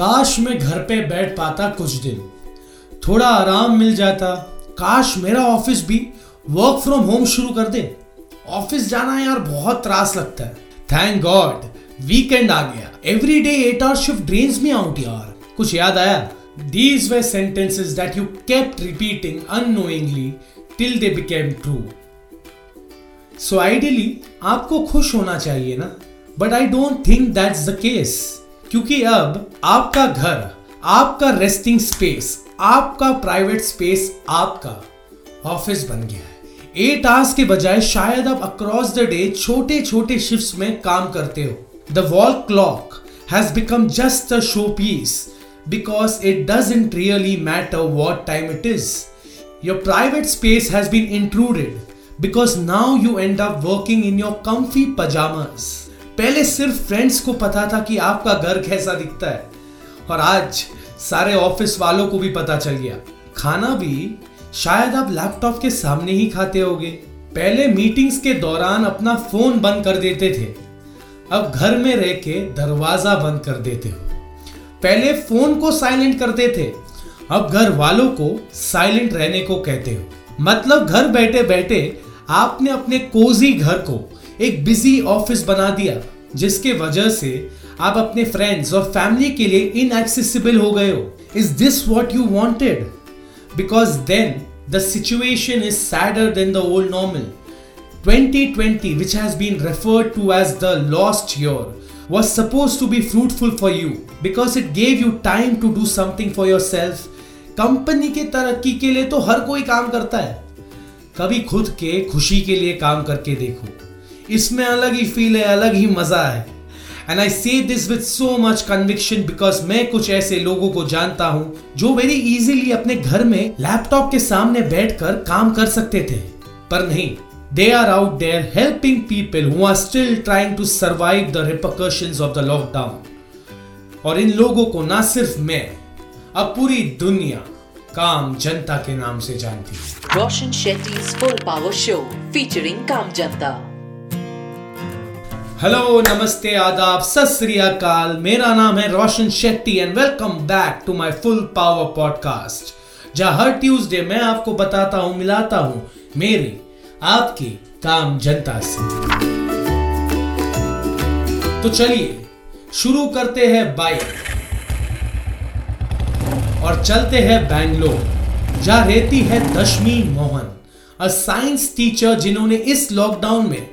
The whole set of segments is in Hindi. काश मैं घर पे बैठ पाता कुछ दिन, थोड़ा आराम मिल जाता। काश मेरा ऑफिस भी वर्क फ्रॉम होम शुरू कर दे। ऑफिस जाना यार बहुत त्रास लगता है। थैंक गॉड वीकेंड आ गया। Every day 8 hour shift drains me out यार। कुछ याद आया? These were sentences that you kept repeating unknowingly till they became true. So ideally, आपको खुश होना चाहिए ना? But I don't think that's the case. क्योंकि अब आपका घर, आपका resting space, आपका private space, आपका office बन गया है। 8 hours के बजाय शायद आप across the day छोटे छोटे shifts में काम करते हो। The wall clock has become just a showpiece. Because it doesn't really matter what time it is. Your private space has been intruded because now you end up working in your comfy pajamas. पहले सिर्फ फ्रेंड्स को पता था कि आपका घर कैसा दिखता है और आज सारे ऑफिस वालों को भी पता चल गया। खाना भी शायद आप लैपटॉप के सामने ही खाते होगे। पहले मीटिंग्स के दौरान अपना फोन बंद कर देते थे, अब घर में रह के दरवाजा बंद कर देते हो। पहले फोन को साइलेंट करते थे, अब घर वालों को साइलेंट रहने को कहते हो। मतलब घर बैठे बैठे आपने अपने कोजी घर को एक बिजी ऑफिस बना दिया, जिसके वजह से आप अपने फ्रेंड्स और फैमिली के लिए इनएक्सेसिबल हो गए हो। Is this what you wanted? Because then the situation is sadder than the old normal. 2020 which has been referred to as the lost year was supposed to be fruitful for you because it gave you time to do something for yourself. Company के तरक्की के लिए तो हर कोई काम करता है, कभी खुद के खुशी के लिए काम करके देखो। इसमें अलग ही फील है, अलग ही मजा है। And I say this with so much conviction because मैं कुछ ऐसे लोगों को जानता हूँ जो very easily अपने घर में लैपटॉप के सामने बैठकर काम कर सकते थे, पर नहीं। They are out there helping people who are still trying to survive the repercussions of the lockdown. और इन लोगों को ना सिर्फ मैं, अब पूरी दुनिया काम जनता के नाम से जानती है। रोशन Shetty's Full Power Show featuring काम जनता। हेलो, नमस्ते, आदाब, सत श्री अकाल। मेरा नाम है Roshan Shetty and welcome back to my full power podcast, जहां हर ट्यूसडे मैं आपको बताता हूँ, मिलाता हूँ मेरी आपकी काम जनता से। तो चलिए शुरू करते हैं बाइक और चलते हैं बैंगलोर, जहां रहती है Dashami Mohan, a science teacher जिन्होंने इस लॉकडाउन में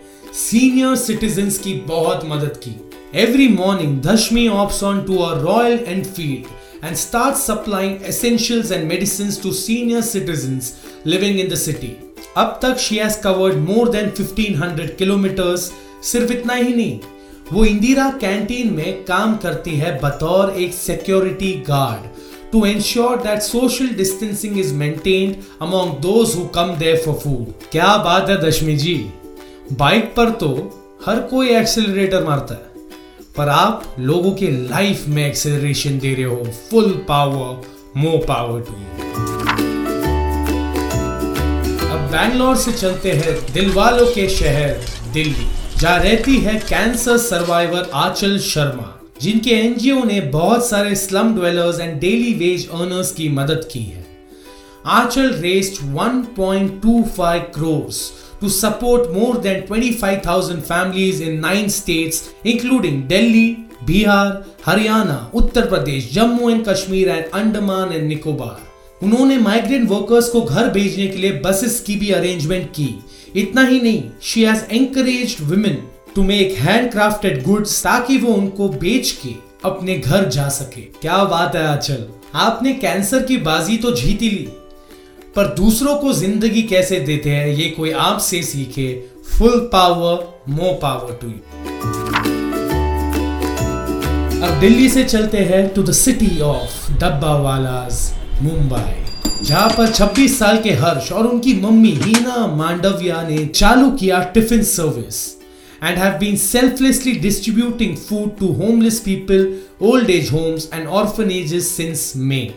सीनियर सिटीजन्स की बहुत मदद की। Every morning Dashami opts on to a Royal Enfield and starts supplying essentials and medicines to senior citizens living in the city. अब तक she has covered more than 1500 kilometers. सिर्फ इतना ही नहीं, वो इंदिरा कैंटीन में काम करती है बतौर एक security guard to ensure that social distancing is maintained among those who come there for food. क्या बात है दशमी जी, बाइक पर तो हर कोई एक्सेलरेटर मारता है, पर आप लोगों के लाइफ में एक्सेलरेशन दे रहे हो। Full power, more power to you. अब बैंगलोर से चलते हैं दिल वालों के शहर दिल्ली, जहाँ रहती है कैंसर सर्वाइवर आंचल शर्मा, जिनके एनजीओ ने बहुत सारे slum dwellers and daily wage earners की मदद की है। Aanchal raised 1.25 crore to support more than 25,000 families in 9 states including Delhi, Bihar, Haryana, Uttar Pradesh, Jammu and Kashmir and Andaman and Nicobar. उन्होंने migrant workers को घर भेजने के लिए buses की भी arrangement की। इतना ही नहीं, she has encouraged women to make handcrafted goods ताकि वो उनको बेच के अपने घर जा सके। क्या बात है आंचल, आपने कैंसर की बाजी तो जीती ली, पर दूसरों को जिंदगी कैसे देते हैं ये कोई आपसे सीखे। Full power, more power to you. अब दिल्ली से चलते हैं to the city of dabbawalas Mumbai, जहां पर 26 साल के हर्ष और उनकी मम्मी हीना मांडविया ने चालू किया tiffin service and have been selflessly distributing food to homeless people, old age homes and orphanages since May.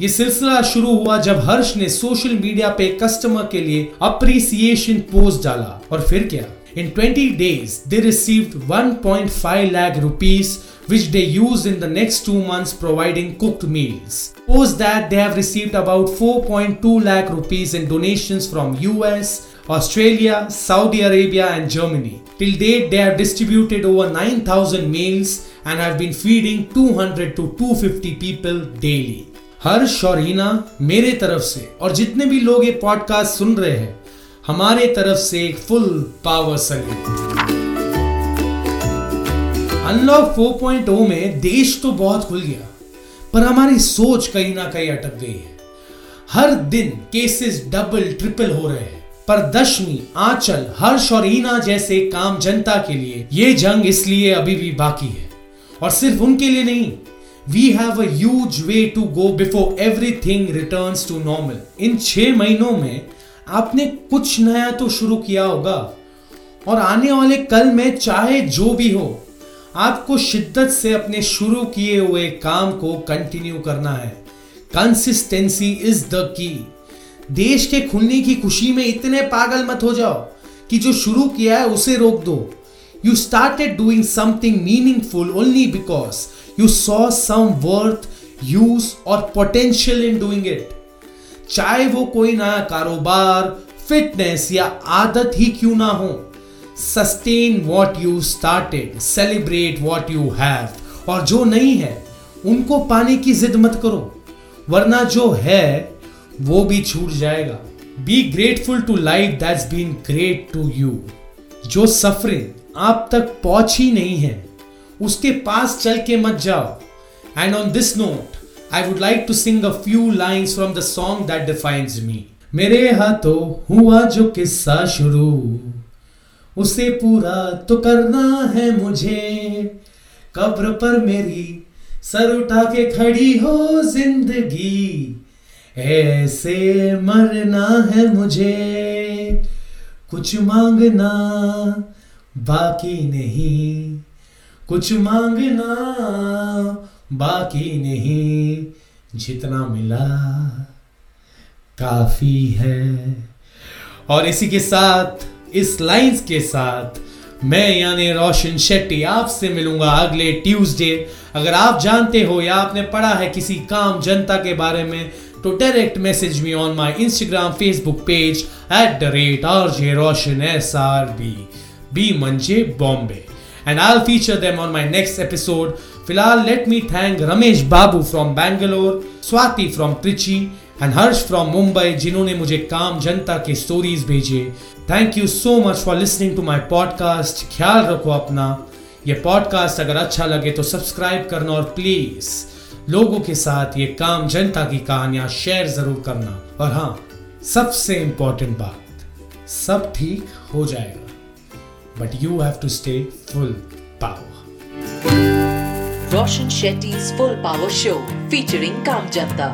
ये सिलसिला शुरू हुआ जब हर्ष ने सोशल मीडिया पे कस्टमर के लिए अप्रिसिएशन पोस्ट डाला, और फिर क्या In 20 days, they received 1.5 lakh rupees, which they used in the next 2 months providing cooked meals. Post that, they have received about 4.2 lakh rupees in donations from US, Australia, Saudi Arabia and Germany. Till date, they have distributed over 9,000 meals and have been feeding 200 to 250 people daily. हर्ष और हीना मेरे तरफ से और जितने भी लोग ये पॉडकास्ट सुन रहे हैं, हमारे तरफ से एक फुल पावर सैल्यूट। अनलॉक 4.0 में देश तो बहुत खुल गया, पर हमारी सोच कहीं ना कहीं अटक गई है। हर दिन केसेस डबल ट्रिपल हो रहे हैं, पर दशमी, आंचल, हर्ष और हीना जैसे काम जनता के लिए ये जंग इसलिए अभी भी बाकी है, और सिर्फ उनके लिए नहीं। We have a huge way to go before everything returns to normal. इन 6 महीनों में आपने कुछ नया तो शुरू किया होगा, और आने वाले कल में चाहे जो भी हो, आपको शिद्दत से अपने शुरू किए हुए काम को कंटिन्यू करना है। Consistency is the key. देश के खुलने की खुशी में इतने पागल मत हो जाओ कि जो शुरू किया है उसे रोक दो। You started doing something meaningful only because you saw some worth, use or potential in doing it. चाहे वो कोई नया कारोबार, फिटनेस या आदत ही क्यों ना हो, sustain what you started, celebrate what you have. और जो नहीं है उनको पाने की जिद मत करो, वरना जो है वो भी छूट जाएगा। Be grateful to life that's been great to you. जो सफरिंग आप तक पहुंच ही नहीं है उसके पास चल के मत जाओ। And on this note I would like to sing a few lines from the song that defines me. मेरे हाथों हुआ जो किस्सा शुरू, उसे पूरा तो करना है मुझे। कब्र पर मेरी सर उठा के खड़ी हो जिंदगी, ऐसे मरना है मुझे। कुछ मांगना बाकी नहीं, कुछ मांगना बाकी नहीं, जितना मिला काफी है। और इसी के साथ, इस लाइंस के साथ, मैं यानी रोशन शेट्टी आपसे मिलूंगा अगले ट्यूसडे। अगर आप जानते हो या आपने पढ़ा है किसी काम जनता के बारे में, तो direct message me on my Instagram, Facebook page @RJ Roshan SRB, B Manje Bombay, and I'll feature them on my next episode. Filal, let me thank Ramesh Babu from Bangalore, Swati from Trichy, and Harsh from Mumbai, जिन्होंने मुझे काम जनता के stories भेजे. Thank you so much for listening to my podcast. ख्याल रखो अपना. ये podcast अगर अच्छा लगे तो सब्सक्राइब करना, और प्लीज लोगों के साथ ये काम जनता की कहानियाँ शेयर जरूर करना. और हाँ, सबसे इम्पोर्टेंट बात, सब ठीक हो जाएगा, but you have to stay full power. Roshan Shetty's Full Power Show featuring Kamjanta.